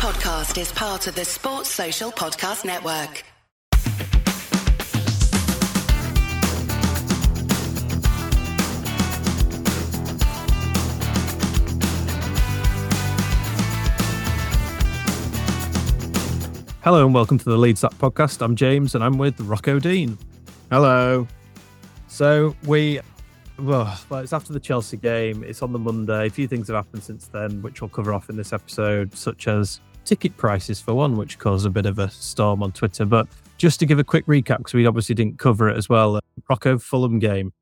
podcast is part of the Sports Social Podcast Network. Hello and welcome to the Leeds Up podcast. I'm James and I'm with Rocco Dean. Hello. So it's after the Chelsea game. It's on the Monday. A few things have happened since then, which we'll cover off in this episode, such as ticket prices for one, which caused a bit of a storm on Twitter. But just to give a quick recap, because we obviously didn't cover it as well, Rocco, Fulham game.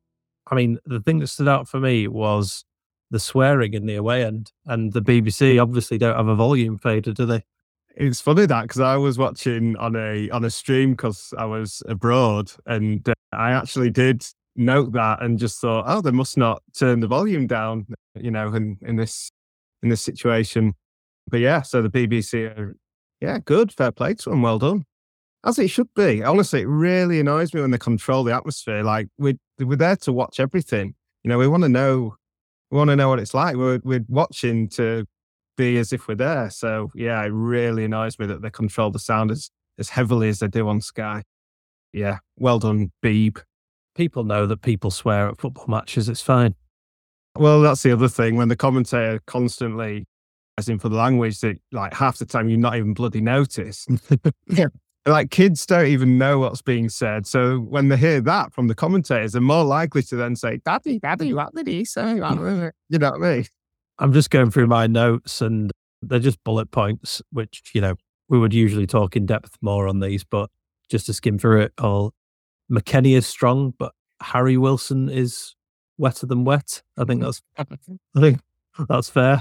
I mean, the thing that stood out for me was the swearing in the away end, and the BBC obviously don't have a volume fader, do they? It's funny that, because I was watching on a stream because I was abroad, and I actually did note that and just thought, oh, they must not turn the volume down, you know, in this situation. But yeah, so the BBC are, good, fair play to them, well done. As it should be. Honestly, it really annoys me when they control the atmosphere. Like, we're there to watch everything. You know, we want to know what it's like. We're watching to be as if we're there. So yeah, it really annoys me that they control the sound as heavily as they do on Sky. Yeah, well done, Beeb. People know that people swear at football matches, it's fine. Well, that's the other thing, when the commentator constantly as in for the language that like half the time you're not even bloody noticed. Yeah. Like kids don't even know what's being said. So when they hear that from the commentators, they're more likely to then say, Daddy, what did he say? You know what I mean? I'm just going through my notes and they're just bullet points, which, you know, we would usually talk in depth more on these, but just to skim through it all, McKennie is strong, but Harry Wilson is wetter than wet. I think that's fair.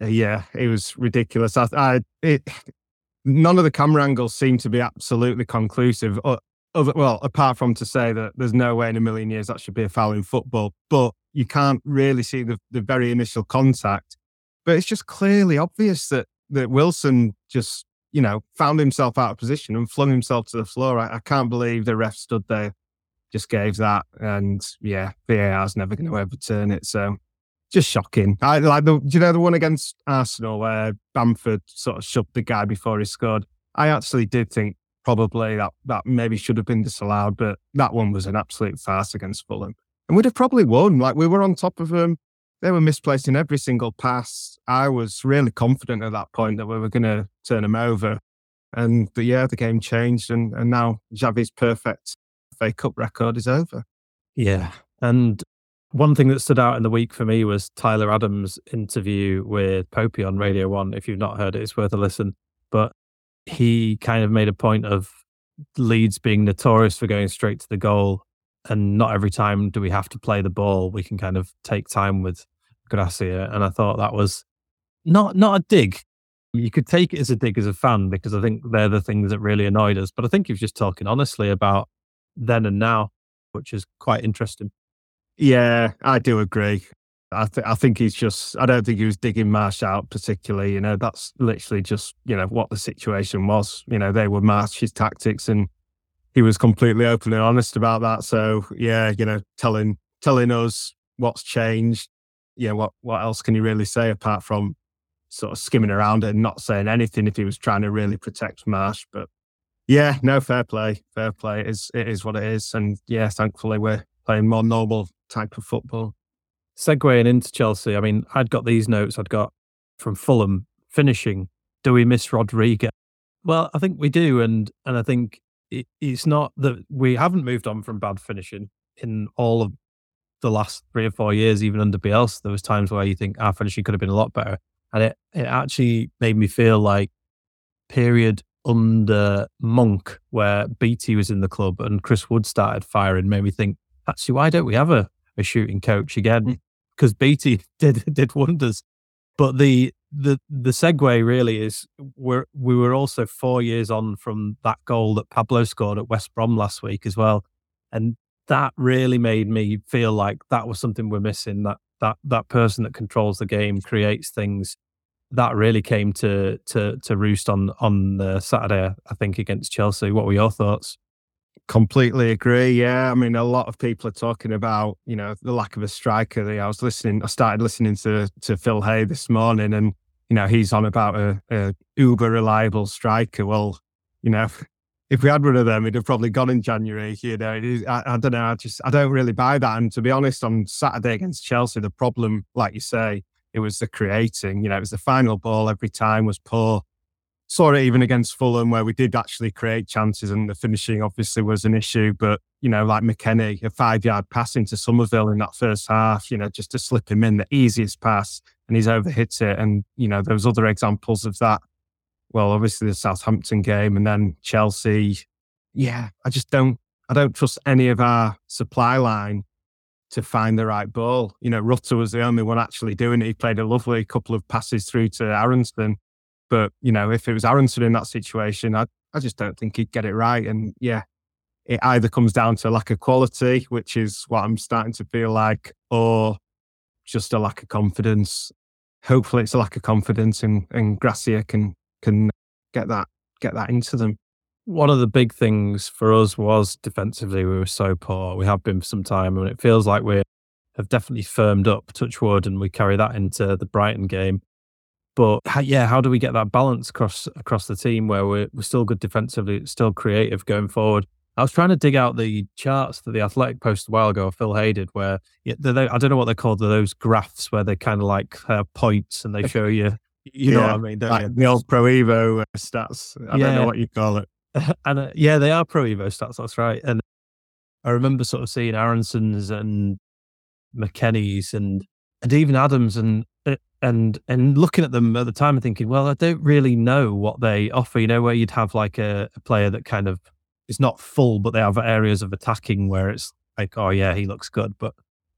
Yeah, it was ridiculous. None of the camera angles seem to be absolutely conclusive. Apart from to say that there's no way in a million years that should be a foul in football, but you can't really see the very initial contact, but it's just clearly obvious that Wilson just, you know, found himself out of position and flung himself to the floor. I can't believe the ref stood there, just gave that, and yeah, VAR's never going to overturn it. So just shocking. The one against Arsenal where Bamford sort of shoved the guy before he scored. I actually did think probably that maybe should have been disallowed, but that one was an absolute farce against Fulham. And we'd have probably won. Like, we were on top of them. They were misplacing every single pass. I was really confident at that point that we were going to turn them over. And the game changed. And now Xavi's perfect FA Cup record is over. Yeah. And one thing that stood out in the week for me was Tyler Adams' interview with Popey on Radio 1. If you've not heard it, it's worth a listen. But he kind of made a point of Leeds being notorious for going straight to the goal. And not every time do we have to play the ball. We can kind of take time with Gracia. And I thought that was not a dig. You could take it as a dig as a fan, because I think they're the things that really annoyed us. But I think he was just talking honestly about then and now, which is quite interesting. Yeah, I do agree. I think he's just, I don't think he was digging Marsh out particularly. You know, that's literally just, you know, what the situation was. You know, they were Marsh's tactics and he was completely open and honest about that. So yeah, you know, telling us what's changed. Yeah, what else can you really say apart from sort of skimming around it and not saying anything if he was trying to really protect Marsh? But yeah, no, fair play. It is what it is. And yeah, thankfully we're playing more normal type of football. Segueing into Chelsea, I mean, I'd got these notes I'd got from Fulham finishing. Do we miss Rodrigo? Well, I think we do, and I think it's not that we haven't moved on from bad finishing in all of the last 3 or 4 years, even under Bielsa. There was times where you think our finishing could have been a lot better. And it actually made me feel like period under Monk, where Beattie was in the club and Chris Wood started firing, made me think, actually, why don't we have a shooting coach again? Because Beattie did wonders. But the segue really is we were also 4 years on from that goal that Pablo scored at West Brom last week as well, and that really made me feel like that was something we're missing. That person that controls the game, creates things, that really came to roost on the Saturday, I think, against Chelsea. What were your thoughts? Completely agree. Yeah, I mean, a lot of people are talking about, you know, the lack of a striker. I started listening to Phil Hay this morning, and you know, he's on about a uber reliable striker. Well, you know, if we had one of them, he'd have probably gone in January. You know, it is, I don't know. I don't really buy that. And to be honest, on Saturday against Chelsea, the problem, like you say, it was the creating. You know, it was the final ball every time was poor. Saw it even against Fulham where we did actually create chances and the finishing obviously was an issue. But, you know, like McKennie, a 5-yard pass into Somerville in that first half, you know, just to slip him in, the easiest pass, and he's overhit it. And, you know, there was other examples of that. Well, obviously the Southampton game and then Chelsea. Yeah, I don't trust any of our supply line to find the right ball. You know, Rutter was the only one actually doing it. He played a lovely couple of passes through to Aaronson. But, you know, if it was Aaronson in that situation, I just don't think he'd get it right. And yeah, it either comes down to a lack of quality, which is what I'm starting to feel like, or just a lack of confidence. Hopefully it's a lack of confidence and Gracia can get that into them. One of the big things for us was defensively, we were so poor. We have been for some time, and it feels like we have definitely firmed up, touch wood, and we carry that into the Brighton game. But yeah, how do we get that balance across the team where we're still good defensively, still creative going forward? I was trying to dig out the charts that The Athletic posted a while ago, Phil Hay did, where I don't know what they're called, those graphs where they kind of like points and they show you, you know what I mean? Don't like you? The old Pro Evo stats. I don't know what you call it. And yeah, they are Pro Evo stats, that's right. And I remember sort of seeing Aaronson's and McKennie's and even Adams and looking at them at the time and thinking, well, I don't really know what they offer, you know, where you'd have like a player that kind of is not full, but they have areas of attacking where it's like, oh yeah, he looks good, but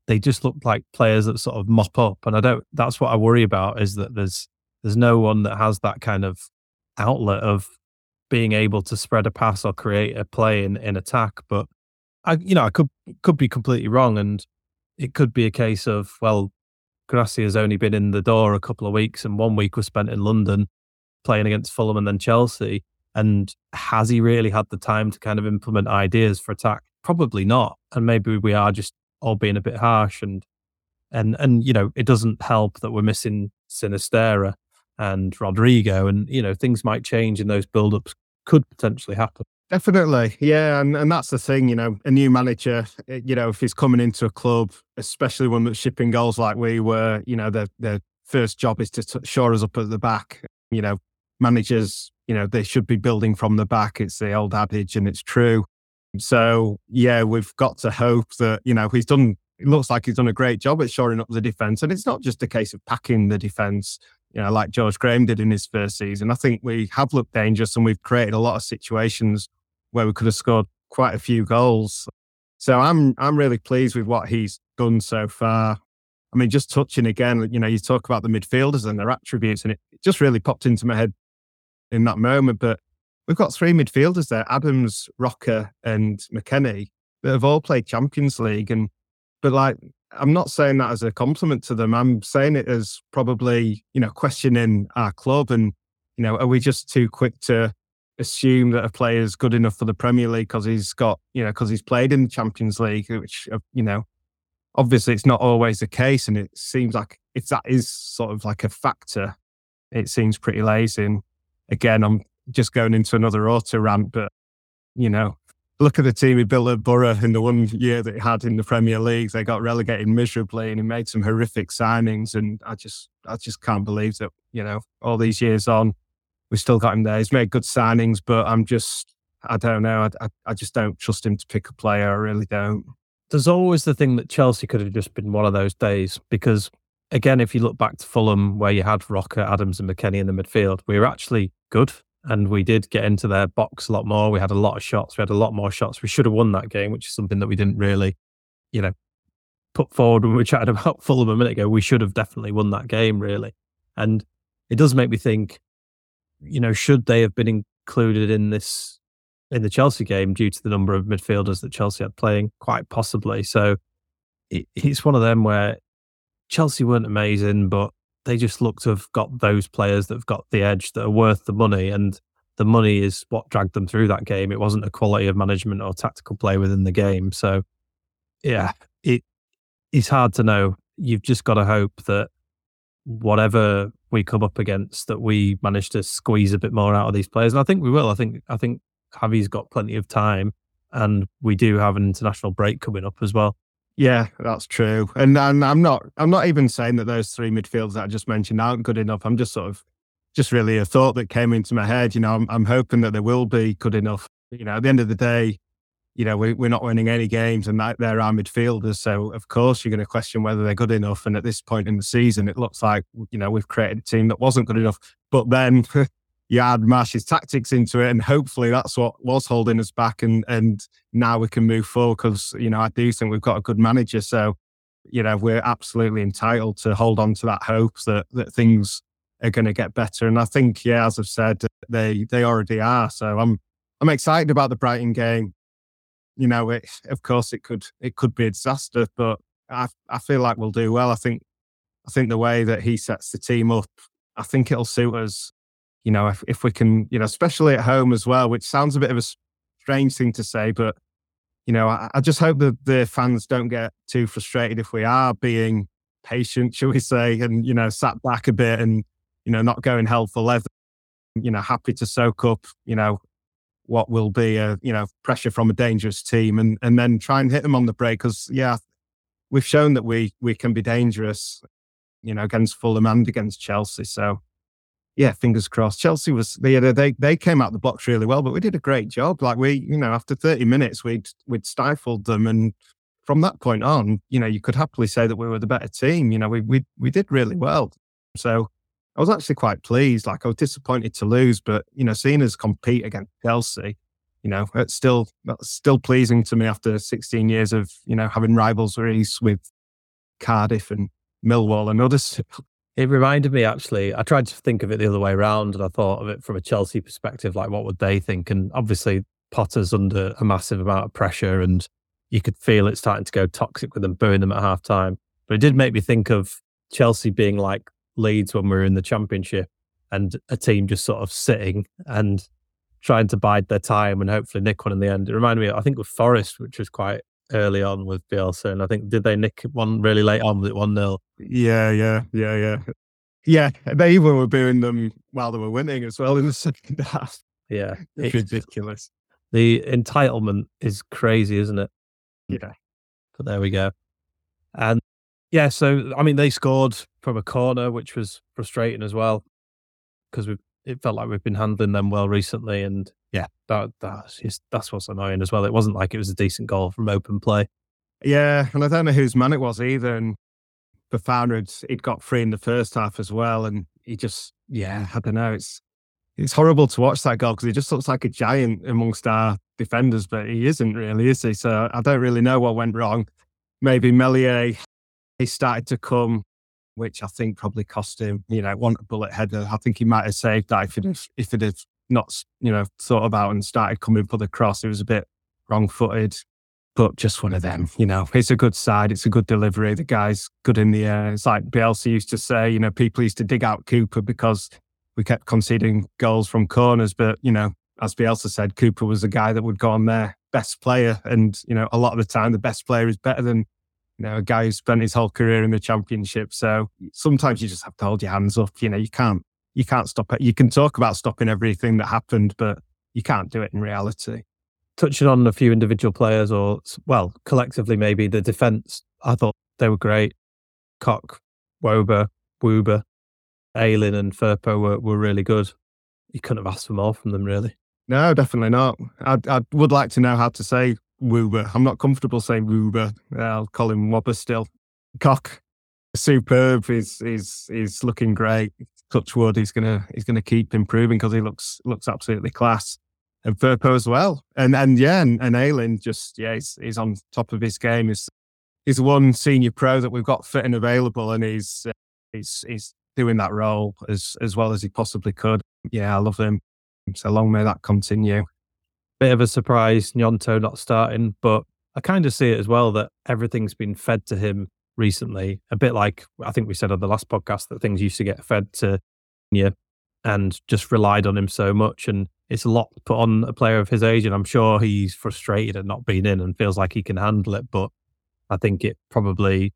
they just look like players that sort of mop up. And that's what I worry about, is that there's no one that has that kind of outlet of being able to spread a pass or create a play in attack. But I could be completely wrong, and it could be a case of, well, Gracia's only been in the door a couple of weeks, and 1 week was spent in London playing against Fulham and then Chelsea. And has he really had the time to kind of implement ideas for attack? Probably not. And maybe we are just all being a bit harsh. And you know, it doesn't help that we're missing Sinisterra and Rodrigo, and, you know, things might change and those build-ups could potentially happen. Definitely. Yeah. And that's the thing, you know, a new manager, you know, if he's coming into a club, especially one that's shipping goals like we were, you know, their first job is to shore us up at the back. You know, managers, you know, they should be building from the back. It's the old adage, and it's true. So yeah, we've got to hope that, you know, it looks like he's done a great job at shoring up the defence. And it's not just a case of packing the defence, you know, like George Graham did in his first season. I think we have looked dangerous, and we've created a lot of situations where we could have scored quite a few goals. So I'm really pleased with what he's done so far. I mean, just touching again, you know, you talk about the midfielders and their attributes, and it just really popped into my head in that moment. But we've got three midfielders there, Adams, Rocker and McKennie, that have all played Champions League. But like, I'm not saying that as a compliment to them. I'm saying it as probably, you know, questioning our club. And, you know, are we just too quick to assume that a player is good enough for the Premier League because he's played in the Champions League, which, you know, obviously it's not always the case. And it seems like if that is sort of like a factor, it seems pretty lazy. And again, I'm just going into another auto rant, but, you know, look at the team he built at Borough in the 1 year that he had in the Premier League. They got relegated miserably, and he made some horrific signings. And I just can't believe that, you know, all these years on, we've still got him there. He's made good signings, but I don't know. I just don't trust him to pick a player. I really don't. There's always the thing that Chelsea could have just been one of those days, because again, if you look back to Fulham, where you had Rocker, Adams and McKennie in the midfield, we were actually good. And we did get into their box a lot more. We had a lot of shots. We had a lot more shots. We should have won that game, which is something that we didn't really, you know, put forward when we chatted about Fulham a minute ago. We should have definitely won that game, really. And it does make me think, you know, should they have been included in the Chelsea game due to the number of midfielders that Chelsea had playing? Quite possibly. So it's one of them where Chelsea weren't amazing, but they just look to have got those players that have got the edge, that are worth the money, and the money is what dragged them through that game. It wasn't a quality of management or tactical play within the game. So yeah, it's hard to know. You've just got to hope that whatever we come up against, that we manage to squeeze a bit more out of these players. And I think we will. I think Javi's got plenty of time, and we do have an international break coming up as well. Yeah, that's true. And I'm not even saying that those three midfielders that I just mentioned aren't good enough. I'm just sort of really a thought that came into my head. You know, I'm hoping that they will be good enough. You know, at the end of the day, you know, we're not winning any games, and they're our midfielders. So, of course, you're going to question whether they're good enough. And at this point in the season, it looks like, you know, we've created a team that wasn't good enough. But then you add Marsh's tactics into it, and hopefully that's what was holding us back. And now we can move forward because, you know, I do think we've got a good manager. So, you know, we're absolutely entitled to hold on to that hope that things are going to get better. And I think, yeah, as I've said, they already are. So I'm excited about the Brighton game. You know, it could be a disaster, but I feel like we'll do well. I think the way that he sets the team up, I think it'll suit us. You know, if we can, you know, especially at home as well, which sounds a bit of a strange thing to say, but you know, I just hope that the fans don't get too frustrated if we are being patient, shall we say, and you know, sat back a bit and you know, not going hell for leather. You know, happy to soak up, you know, what will be a, you know, pressure from a dangerous team and then try and hit them on the break. Because, yeah, we've shown that we can be dangerous, you know, against Fulham and against Chelsea. So, yeah, fingers crossed. Chelsea was, they came out the box really well, but we did a great job. Like we, you know, after 30 minutes, we'd stifled them. And from that point on, you know, you could happily say that we were the better team. You know, we did really well. So I was actually quite pleased. Like I was disappointed to lose, but you know, seeing us compete against Chelsea, you know, it's still pleasing to me after 16 years of, you know, having rivalries with Cardiff and Millwall and others. It reminded me actually, I tried to think of it the other way around, and I thought of it from a Chelsea perspective, like what would they think? And obviously Potter's under a massive amount of pressure, and you could feel it starting to go toxic with them, booing them at half time. But it did make me think of Chelsea being like Leeds when we were in the Championship, and a team just sort of sitting and trying to bide their time and hopefully nick one in the end. It reminded me, I think, with Forest, which was quite early on with Bielsa, and I think, did they nick one really late on with it 1-0? Yeah, they even were booing them while they were winning as well in the second half. Yeah. It's ridiculous. The entitlement is crazy, isn't it? Yeah. But there we go. And yeah, so, I mean, they scored from a corner, which was frustrating as well, because it felt like we've been handling them well recently. And yeah, that's what's annoying as well. It wasn't like it was a decent goal from open play. Yeah, and I don't know whose man it was either. And the founder, he'd got free in the first half as well. And he just, yeah, I don't know. It's horrible to watch that goal because he just looks like a giant amongst our defenders, but he isn't really, is he? So I don't really know what went wrong. Maybe Melier... he started to come, which I think probably cost him, you know, one bullet header. I think he might have saved that if it had not, you know, thought about and started coming for the cross. It was a bit wrong-footed, but just one of them, you know. It's a good side. It's a good delivery. The guy's good in the air. It's like Bielsa used to say, you know, people used to dig out Cooper because we kept conceding goals from corners. But, you know, as Bielsa said, Cooper was the guy that would go on their best player. And, you know, a lot of the time the best player is better than, you know, a guy who spent his whole career in the Championship. So sometimes you just have to hold your hands up. You know, you can't stop it. You can talk about stopping everything that happened, but you can't do it in reality. Touching on a few individual players, or well, collectively maybe, the defence, I thought they were great. Cock, Wöber, Aylin and Furpo were really good. You couldn't have asked for more from them, really. No, definitely not. I would like to know how to say Wöber. I'm not comfortable saying Wöber. I'll call him Wöber still. Cock, superb. He's looking great. Touch wood. He's gonna keep improving because he looks absolutely class. And Furpo as well. And Aylin just he's on top of his game. He's one senior pro that we've got fit and available, and he's doing that role as well as he possibly could. Yeah, I love him. So long may that continue. Bit of a surprise, Nyonto not starting, but I kind of see it as well that everything's been fed to him recently. A bit like I think we said on the last podcast that things used to get fed to you and just relied on him so much. And it's a lot put on a player of his age. And I'm sure he's frustrated at not being in and feels like he can handle it. But I think it probably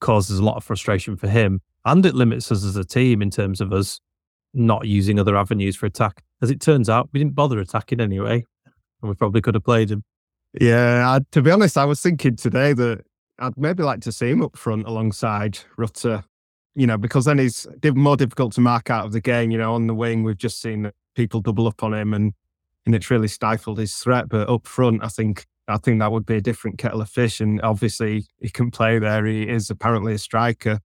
causes a lot of frustration for him. and it limits us as a team in terms of us not using other avenues for attack. As it turns out, we didn't bother attacking anyway, and we probably could have played him. Yeah, to be honest, I was thinking today that I'd maybe like to see him up front alongside Rutter, you know, because then he's more difficult to mark out of the game. You know, on the wing, we've just seen people double up on him, and it's really stifled his threat. But up front, I think that would be a different kettle of fish. And obviously, he can play there. He is apparently a striker.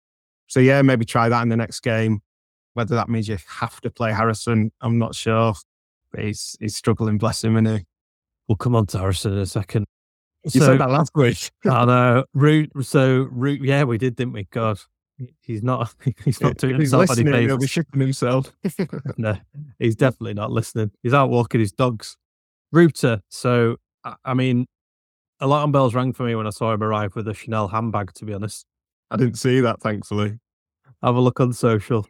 So yeah, maybe try that in the next game. Whether that means you have to play Harrison, I'm not sure. But he's struggling, bless him, isn't he? We'll come on to Harrison in a second. You said that last week. I know. Root, yeah, we did, didn't we? God, he's not doing himself any favours. He'll be shitting himself. No, he's definitely not listening. He's out walking his dogs. Rutter, so, I mean, alarm bells rang for me when I saw him arrive with a Chanel handbag, to be honest. I didn't see that, thankfully. Have a look on social.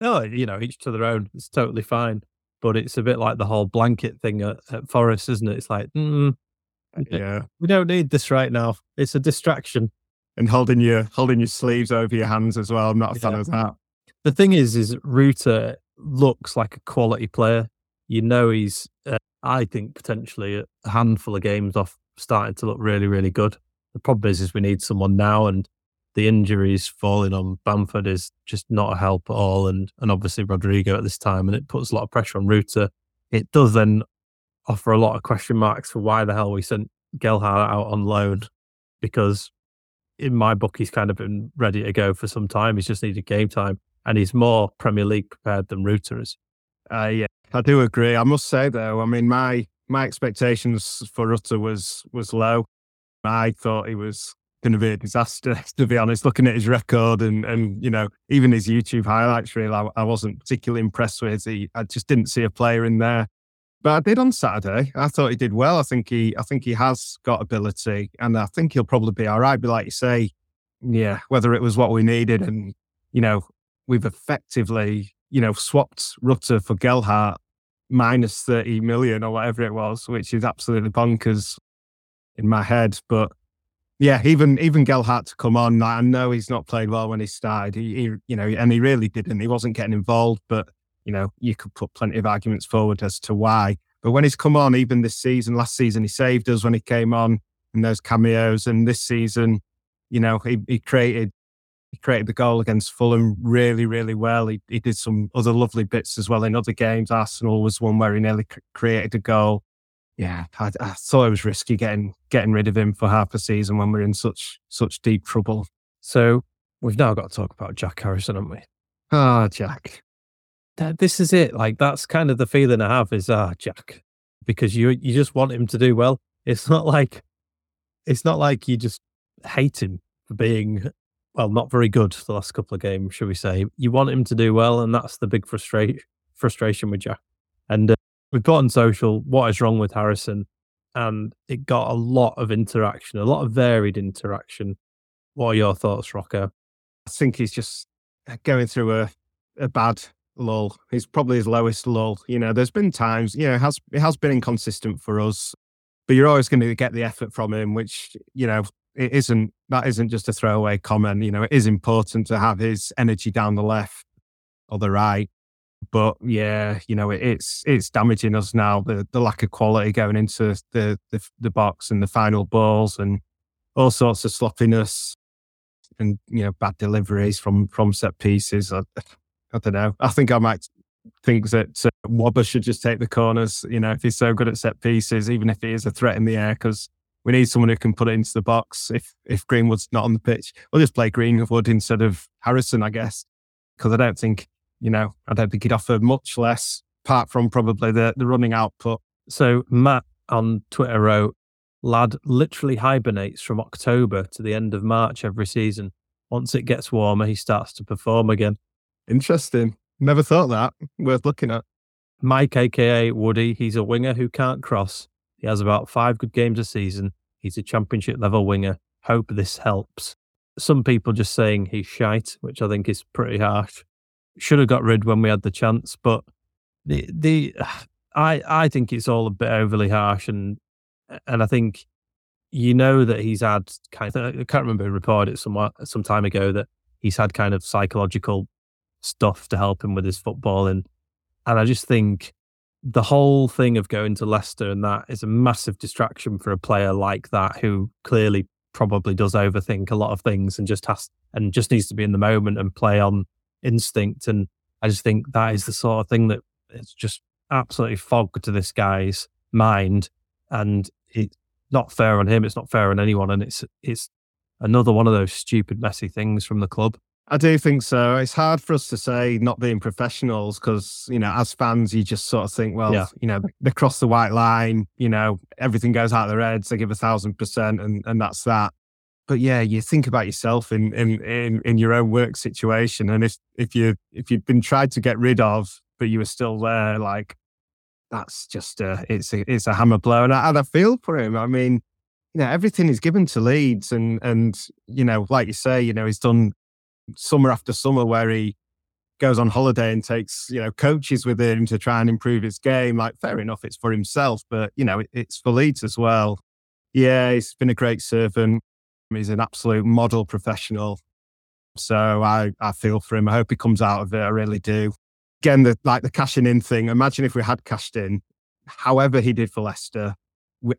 No, you know, each to their own. It's totally fine. But it's a bit like the whole blanket thing at Forest, isn't it? It's like, yeah, we don't need this right now. It's a distraction. And holding your sleeves over your hands as well. I'm not a fan of that. The thing is Rutter looks like a quality player. You know, he's, I think, potentially a handful of games off starting to look really, really good. The problem is we need someone now, and the injuries falling on Bamford is just not a help at all. And obviously Rodrigo at this time, and it puts a lot of pressure on Rutter. It does then offer a lot of question marks for why the hell we sent Gelhardt out on loan, because in my book, he's kind of been ready to go for some time. He's just needed game time, and he's more Premier League prepared than Rutter is. Yeah, I do agree. I must say though, I mean, my expectations for Rutter was low. I thought he was going to be a disaster, to be honest, looking at his record and you know, even his YouTube highlights reel, I wasn't particularly impressed with. I just didn't see a player in there. But I did on Saturday. I thought he did well. I think he has got ability, and I think he'll probably be all right. But like you say, yeah, whether it was what we needed, and you know, we've effectively, you know, swapped Rutter for Gelhardt minus 30 million or whatever it was, which is absolutely bonkers in my head. But yeah, even Gelhardt to come on. I know he's not played well when he started. He you know, and he really didn't. He wasn't getting involved, but you know, you could put plenty of arguments forward as to why. But when he's come on, even this season, last season he saved us when he came on in those cameos, and this season, you know, he created the goal against Fulham really, really well. He did some other lovely bits as well in other games. Arsenal was one where he nearly created a goal. Yeah, I thought it was risky getting rid of him for half a season when we're in such deep trouble. So we've now got to talk about Jack Harrison, haven't we? Ah, Jack. This is it. Like, that's kind of the feeling I have is, Jack, because you just want him to do well. It's not like you just hate him for being, well, not very good the last couple of games, should we say. You want him to do well, and that's the big frustration with Jack. And we put on social, what is wrong with Harrison? And it got a lot of interaction, a lot of varied interaction. What are your thoughts, Rocco? I think he's just going through a bad lull. He's probably his lowest lull. You know, there's been times, you know, it has been inconsistent for us, but you're always going to get the effort from him, which, you know, that isn't just a throwaway comment. You know, it is important to have his energy down the left or the right. But yeah, you know, it's damaging us now. The lack of quality going into the box and the final balls, and all sorts of sloppiness, and you know, bad deliveries from set pieces. I don't know. I think I might think that Wöber should just take the corners. You know, if he's so good at set pieces, even if he is a threat in the air, because we need someone who can put it into the box. If Greenwood's not on the pitch, we'll just play Greenwood instead of Harrison, I guess, because I don't think. You know, I don't think he'd offer much less, apart from probably the running output. So Matt on Twitter wrote, lad literally hibernates from October to the end of March every season. Once it gets warmer, he starts to perform again. Interesting. Never thought that. Worth looking at. Mike, a.k.a. Woody, he's a winger who can't cross. He has about 5 good games a season. He's a championship level winger. Hope this helps. Some people just saying he's shite, which I think is pretty harsh. Should have got rid when we had the chance, but I think it's all a bit overly harsh, and I think, you know, that he's had kind of, I can't remember who reported it some time ago, that he's had kind of psychological stuff to help him with his football. And I just think the whole thing of going to Leicester and that is a massive distraction for a player like that, who clearly probably does overthink a lot of things and just needs to be in the moment and play on instinct. And I just think that is the sort of thing that it's just absolutely fogged to this guy's mind, and it's not fair on him. It's not fair on anyone, and it's another one of those stupid, messy things from the club. I do think so. It's hard for us to say not being professionals because, you know, as fans, you just sort of think, well, you know, they cross the white line, you know, everything goes out of their heads, they give 1,000% and that's that. But yeah, you think about yourself in your own work situation, and if you've been tried to get rid of, but you were still there, like that's just it's a hammer blow, and I feel for him. I mean, you know, everything is given to Leeds, and you know, like you say, you know, he's done summer after summer where he goes on holiday and takes, you know, coaches with him to try and improve his game. Like, fair enough, it's for himself, but you know, it's for Leeds as well. Yeah, he's been a great servant. He's an absolute model professional. So I feel for him. I hope he comes out of it. I really do. Again, the cashing in thing. Imagine if we had cashed in, however he did for Leicester,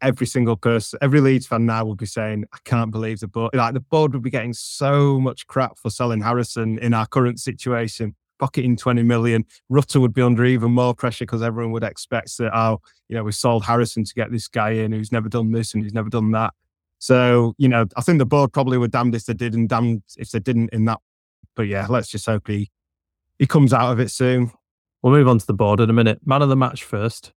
every single person, every Leeds fan now would be saying, I can't believe the board. Like, the board would be getting so much crap for selling Harrison in our current situation, pocketing 20 million. Rutter would be under even more pressure because everyone would expect that, oh, you know, we sold Harrison to get this guy in who's never done this and who's never done that. So, you know, I think the board probably were damned if they did and damned if they didn't in that. But yeah, let's just hope he comes out of it soon. We'll move on to the board in a minute. Man of the match first.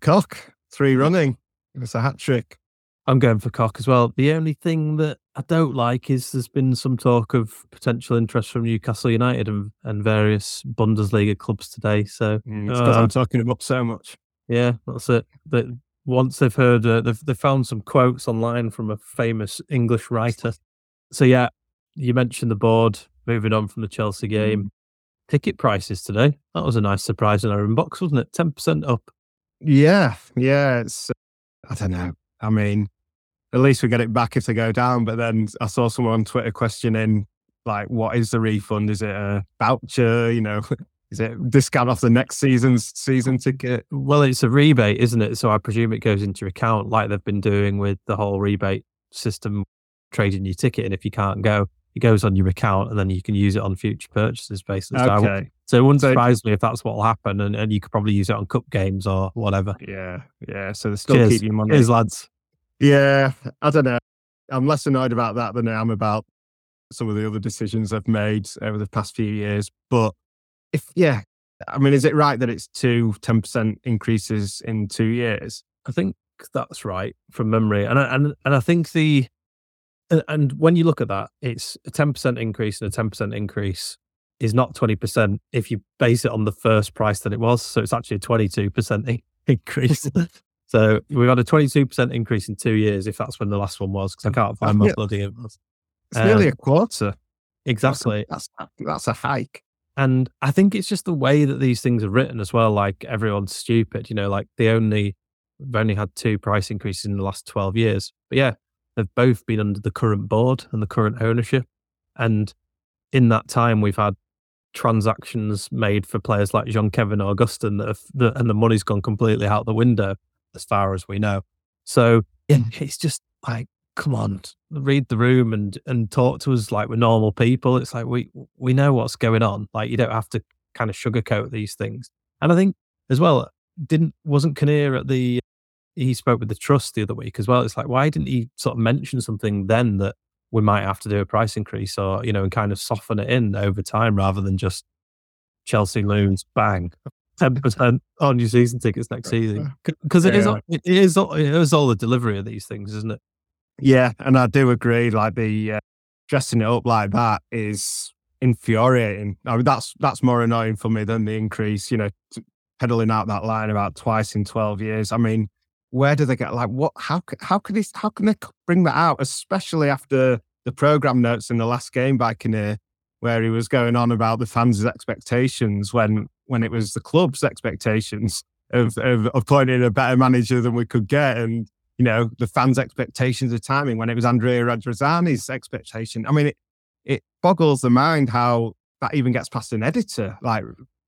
Cock, 3 running. It was a hat trick. I'm going for Cock as well. The only thing that I don't like is there's been some talk of potential interest from Newcastle United and various Bundesliga clubs today. So it's because I'm talking him up so much. Yeah, that's it. But once they've heard, they've found some quotes online from a famous English writer. So yeah, you mentioned the board, moving on from the Chelsea game. Ticket prices today, that was a nice surprise in our inbox, wasn't it? 10% up. Yeah, it's, I don't know. I mean, at least we get it back if they go down, but then I saw someone on Twitter questioning, like, what is the refund? Is it a voucher, you know? Is it discount off the next season's season ticket? Well, it's a rebate, isn't it? So I presume it goes into account like they've been doing with the whole rebate system, trading your ticket. And if you can't go, it goes on your account and then you can use it on future purchases, basically. Okay. So it wouldn't surprise me if that's what will happen. And you could probably use it on cup games or whatever. Yeah. So they still keep your money. Cheers, lads. Yeah, I don't know. I'm less annoyed about that than I am about some of the other decisions I've made over the past few years. But I mean, is it right that it's 2 10% increases in 2 years? I think that's right from memory. And I think and when you look at that, it's a 10% increase, and a 10% increase is not 20% if you base it on the first price that it was. So it's actually a 22% increase. So we've had a 22% increase in 2 years, if that's when the last one was, because I can't find my bloody invoice. It's nearly a quarter. Exactly. That's a hike. And I think it's just the way that these things are written as well. Like, everyone's stupid, you know, like they've only had 2 price increases in the last 12 years. But yeah, they've both been under the current board and the current ownership. And in that time, we've had transactions made for players like Jean-Kevin Augustin and the money's gone completely out the window as far as we know. So yeah, it's just like, come on, read the room and talk to us like we're normal people. It's like, we know what's going on. Like, you don't have to kind of sugarcoat these things. And I think as well, wasn't Kinnear he spoke with the trust the other week as well. It's like, why didn't he sort of mention something then that we might have to do a price increase, or, you know, and kind of soften it in over time rather than just Chelsea loons, bang, 10% on your season tickets next season. Because it is all the delivery of these things, isn't it? Yeah, and I do agree, like the dressing it up like that is infuriating. I mean, that's more annoying for me than the increase, you know, peddling out that line about twice in 12 years. I mean, where do they get, like, what? How can they bring that out, especially after the programme notes in the last game by Kinnear, where he was going on about the fans' expectations when it was the club's expectations of appointing a better manager than we could get, and you know, the fans' expectations of timing when it was Andrea Radrazani's expectation. I mean, it boggles the mind how that even gets past an editor, like,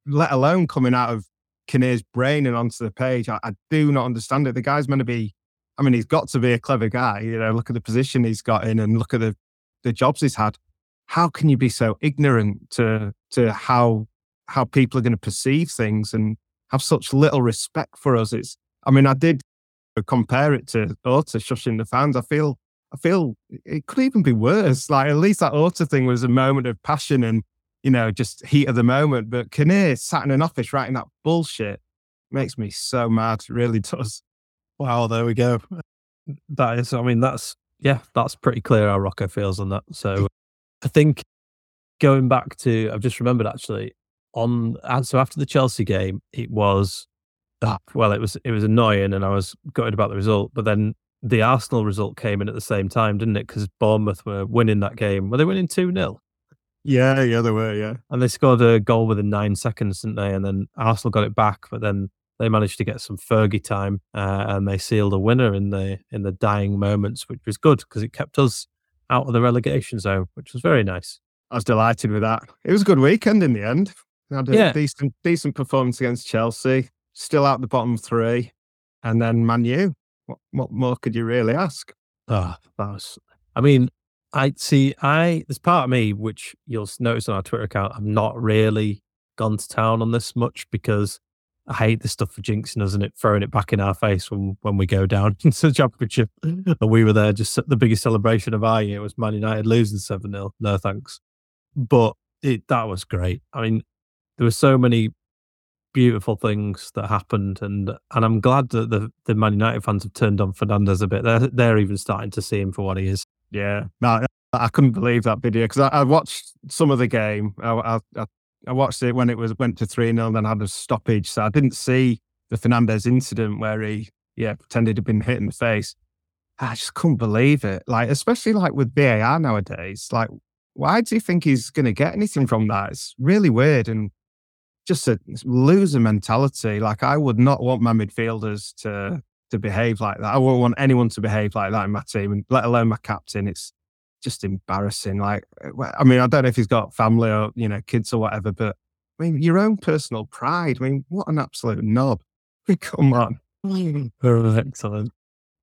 let alone coming out of Kinnear's brain and onto the page. I do not understand it. The guy's meant to be, I mean, he's got to be a clever guy. You know, look at the position he's got in and look at the jobs he's had. How can you be so ignorant to how people are going to perceive things and have such little respect for us? It's, I mean, I did compare it to Orta shushing the fans. I feel it could even be worse. Like, at least that Orta thing was a moment of passion and, you know, just heat of the moment. But Kinnear sat in an office writing that bullshit makes me so mad. It really does. Wow, there we go. That is, I mean, that's pretty clear how Rocco feels on that. So I think going back to, I've just remembered actually, so after the Chelsea game, it was annoying and I was gutted about the result. But then the Arsenal result came in at the same time, didn't it? Because Bournemouth were winning that game. Were they winning 2-0? Yeah, they were, yeah. And they scored a goal within 9 seconds, didn't they? And then Arsenal got it back, but then they managed to get some Fergie time and they sealed a winner in the dying moments, which was good because it kept us out of the relegation zone, which was very nice. I was delighted with that. It was a good weekend in the end. I had a decent performance against Chelsea, still out the bottom three, and then Man U. What more could you really ask? Oh, there's part of me, which you'll notice on our Twitter account, I've not really gone to town on this much because I hate this stuff for jinxing us and it throwing it back in our face when we go down into the championship. And we were there, just the biggest celebration of our year was Man United losing 7-0. No thanks. But that was great. I mean, there were so many beautiful things that happened, and I'm glad that the Man United fans have turned on Fernandes a bit. They're even starting to see him for what he is. Yeah, no, I couldn't believe that video because I watched some of the game. I watched it when it went to 3-0, then had a stoppage. So I didn't see the Fernandes incident where he pretended he'd been hit in the face. I just couldn't believe it. Like, especially like with VAR nowadays. Like, why do you think he's going to get anything from that? It's really weird and just a loser mentality. Like, I would not want my midfielders to behave like that. I wouldn't want anyone to behave like that in my team, and let alone my captain. It's just embarrassing. Like, I mean, I don't know if he's got family or, you know, kids or whatever, but I mean, your own personal pride. I mean, what an absolute knob. Come on. Excellent.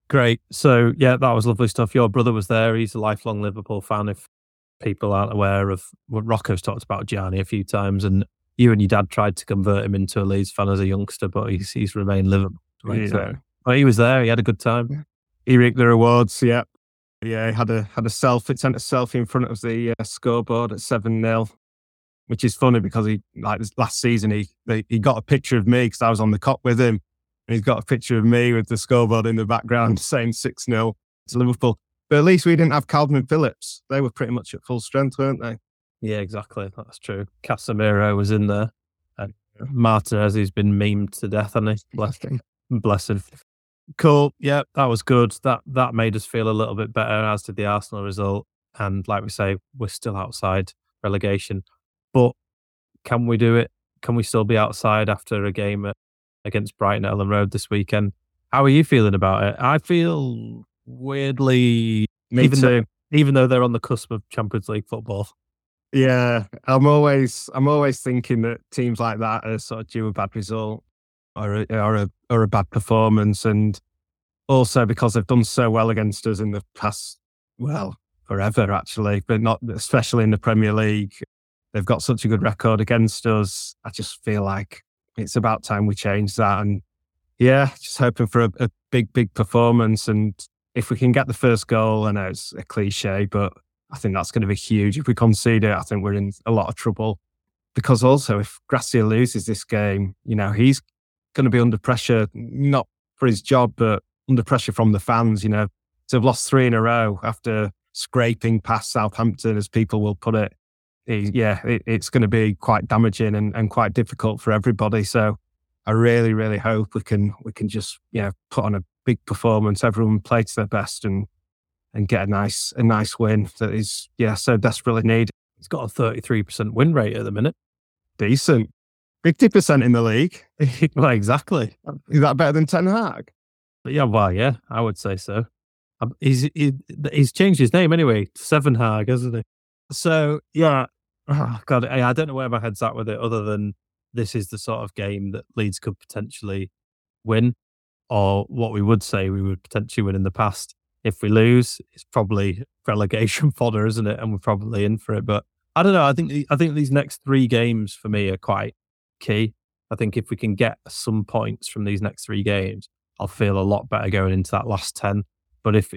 Great. So yeah, that was lovely stuff. Your brother was there. He's a lifelong Liverpool fan. If people aren't aware of what Rocco's talked about Gianni a few times, and you and your dad tried to convert him into a Leeds fan as a youngster, but he's remained Liverpool. Right? Yeah. So, well, he was there. He had a good time. He raked the rewards. Yeah. Yeah, he had a selfie, sent a selfie in front of the scoreboard at 7-0, which is funny because he, like, last season he got a picture of me because I was on the Cock with him, and he's got a picture of me with the scoreboard in the background saying 6-0 to Liverpool. But at least we didn't have Calvin Phillips. They were pretty much at full strength, weren't they? Yeah, exactly. That's true. Casemiro was in there, and Martinez, who's been memed to death, hasn't he? Bless him. Cool. Yeah, that was good. That made us feel a little bit better, as did the Arsenal result. And like we say, we're still outside relegation. But can we do it? Can we still be outside after a game against Brighton at Elland Road this weekend? How are you feeling about it? I feel weirdly... Even though they're on the cusp of Champions League football. Yeah, I'm always thinking that teams like that are sort of due a bad result. Or a bad performance, and also because they've done so well against us in the past, well, forever actually, but not especially in the Premier League. They've got such a good record against us. I just feel like it's about time we change that, and yeah, just hoping for a big performance. And if we can get the first goal, I know it's a cliche, but I think that's going to be huge. If we concede it, I think we're in a lot of trouble, because also if Gracia loses this game, you know, he's going to be under pressure, not for his job, but under pressure from the fans, you know. So they've lost 3 in a row after scraping past Southampton, as people will put it. It's going to be quite damaging and quite difficult for everybody. So I really, really hope we can just, you know, put on a big performance, everyone play to their best and get a nice win that is, yeah, so desperately needed. He's got a 33% win rate at the minute. Decent. 50% in the league. Well, exactly. Is that better than Ten Hag? But yeah, well, yeah, I would say so. He's changed his name anyway to Seven Hag, hasn't he? So, yeah, oh, God, I don't know where my head's at with it other than this is the sort of game that Leeds could potentially win, or what we would say we would potentially win in the past. If we lose, it's probably relegation fodder, isn't it? And we're probably in for it. But I don't know. I think these next three games for me are quite key. I think if we can get some points from these next three games, I'll feel a lot better going into that last 10. But if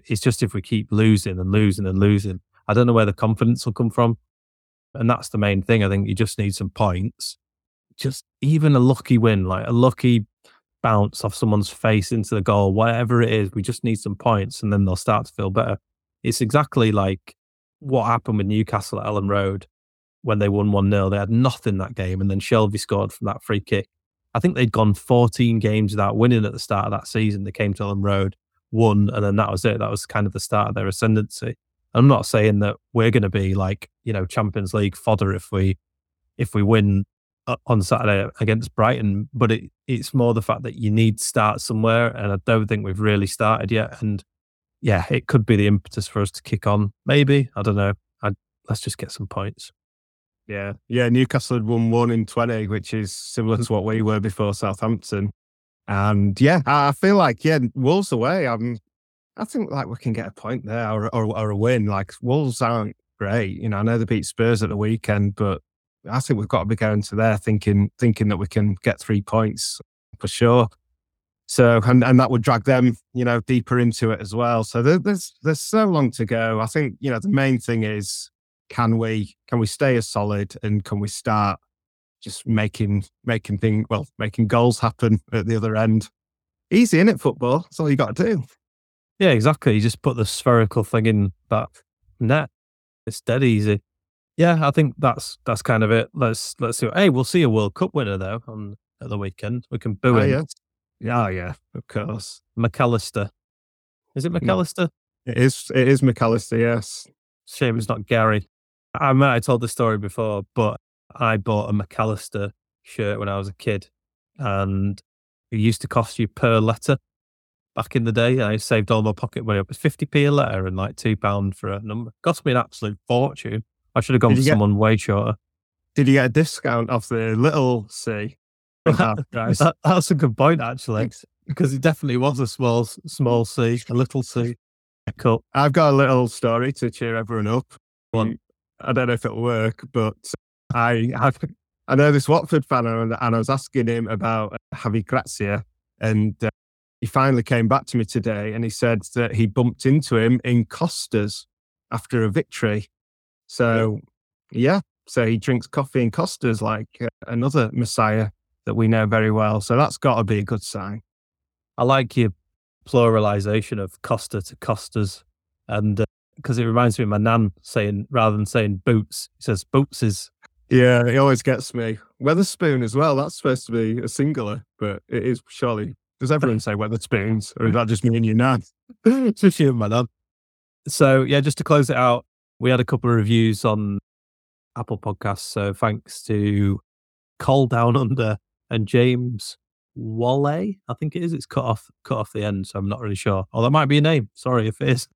we keep losing, I don't know where the confidence will come from. And that's the main thing. I think you just need some points. Just even a lucky win, like a lucky bounce off someone's face into the goal, whatever it is, we just need some points and then they'll start to feel better. It's exactly like what happened with Newcastle at Elland Road when they won 1-0. They had nothing that game and then Shelby scored from that free kick. I think they'd gone 14 games without winning at the start of that season. They came to Elland Road, won, and then that was it. That was kind of the start of their ascendancy. I'm not saying that we're going to be like, you know, Champions League fodder if we win on Saturday against Brighton, but it's more the fact that you need to start somewhere, and I don't think we've really started yet. And yeah, it could be the impetus for us to kick on. Maybe, I don't know. Let's just get some points. Yeah. Newcastle had won 1 in 20, which is similar to what we were before Southampton. And yeah, I feel like Wolves away. I think like we can get a point there or a win. Like Wolves aren't great, you know. I know they beat Spurs at the weekend, but I think we've got to be going to there thinking that we can get 3 points for sure. So, and that would drag them, you know, deeper into it as well. So there's so long to go. I think, you know, the main thing is, can we stay as solid, and can we start just making goals happen at the other end? Easy, innit, football? That's all you got to do. Yeah, exactly. You just put the spherical thing in that net. It's dead easy. Yeah, I think that's kind of it. Let's see. Hey, we'll see a World Cup winner though at the weekend. We can boo him. Yeah, of course. McAllister. Is it McAllister? No, it is McAllister, yes. Shame it's not Gary. I might have told the story before, but I bought a McAllister shirt when I was a kid, and it used to cost you per letter back in the day. I saved all my pocket money up. It was 50p a letter and like £2 for a number. Cost me an absolute fortune. I should have gone for someone way shorter. Did you get a discount off the little C? That's a good point, actually, because it definitely was a small C, a little C. Cool. I've got a little story to cheer everyone up. I don't know if it'll work, but I know this Watford fan, and I was asking him about Javi Gracia, and he finally came back to me today, and he said that he bumped into him in Costa's after a victory. So, yeah. So he drinks coffee in Costa's, like another messiah that we know very well. So that's got to be a good sign. I like your pluralisation of Costa to Costa's, and because it reminds me of my nan saying, rather than saying boots, he says bootses. Yeah, it always gets me. Weatherspoon as well. That's supposed to be a singular, but it is surely. Does everyone say Weatherspoons, or is that just me and your nan? It's just you and my nan. So yeah, just to close it out. We had a couple of reviews on Apple Podcasts, so thanks to Col Down Under and James Wallay, I think it is. It's cut off the end, so I'm not really sure. Oh, that might be a name. Sorry if it is.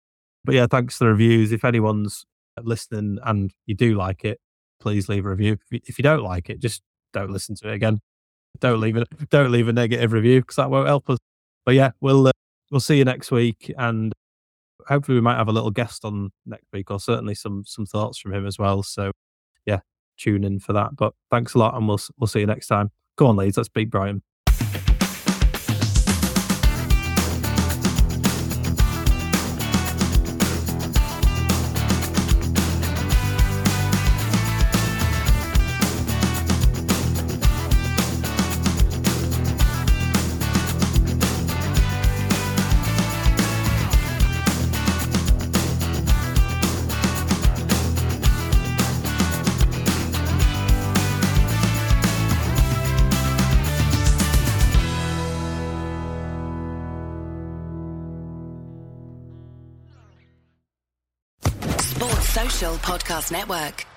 But yeah, thanks for the reviews. If anyone's listening and you do like it, please leave a review. If you don't like it, just don't listen to it again. Don't leave a negative review, because that won't help us. But yeah, we'll see you next week, and hopefully we might have a little guest on next week, or certainly some thoughts from him as well. So yeah, tune in for that. But thanks a lot, and we'll see you next time. Go on, Leeds, let's beat Brighton. Podcast Network.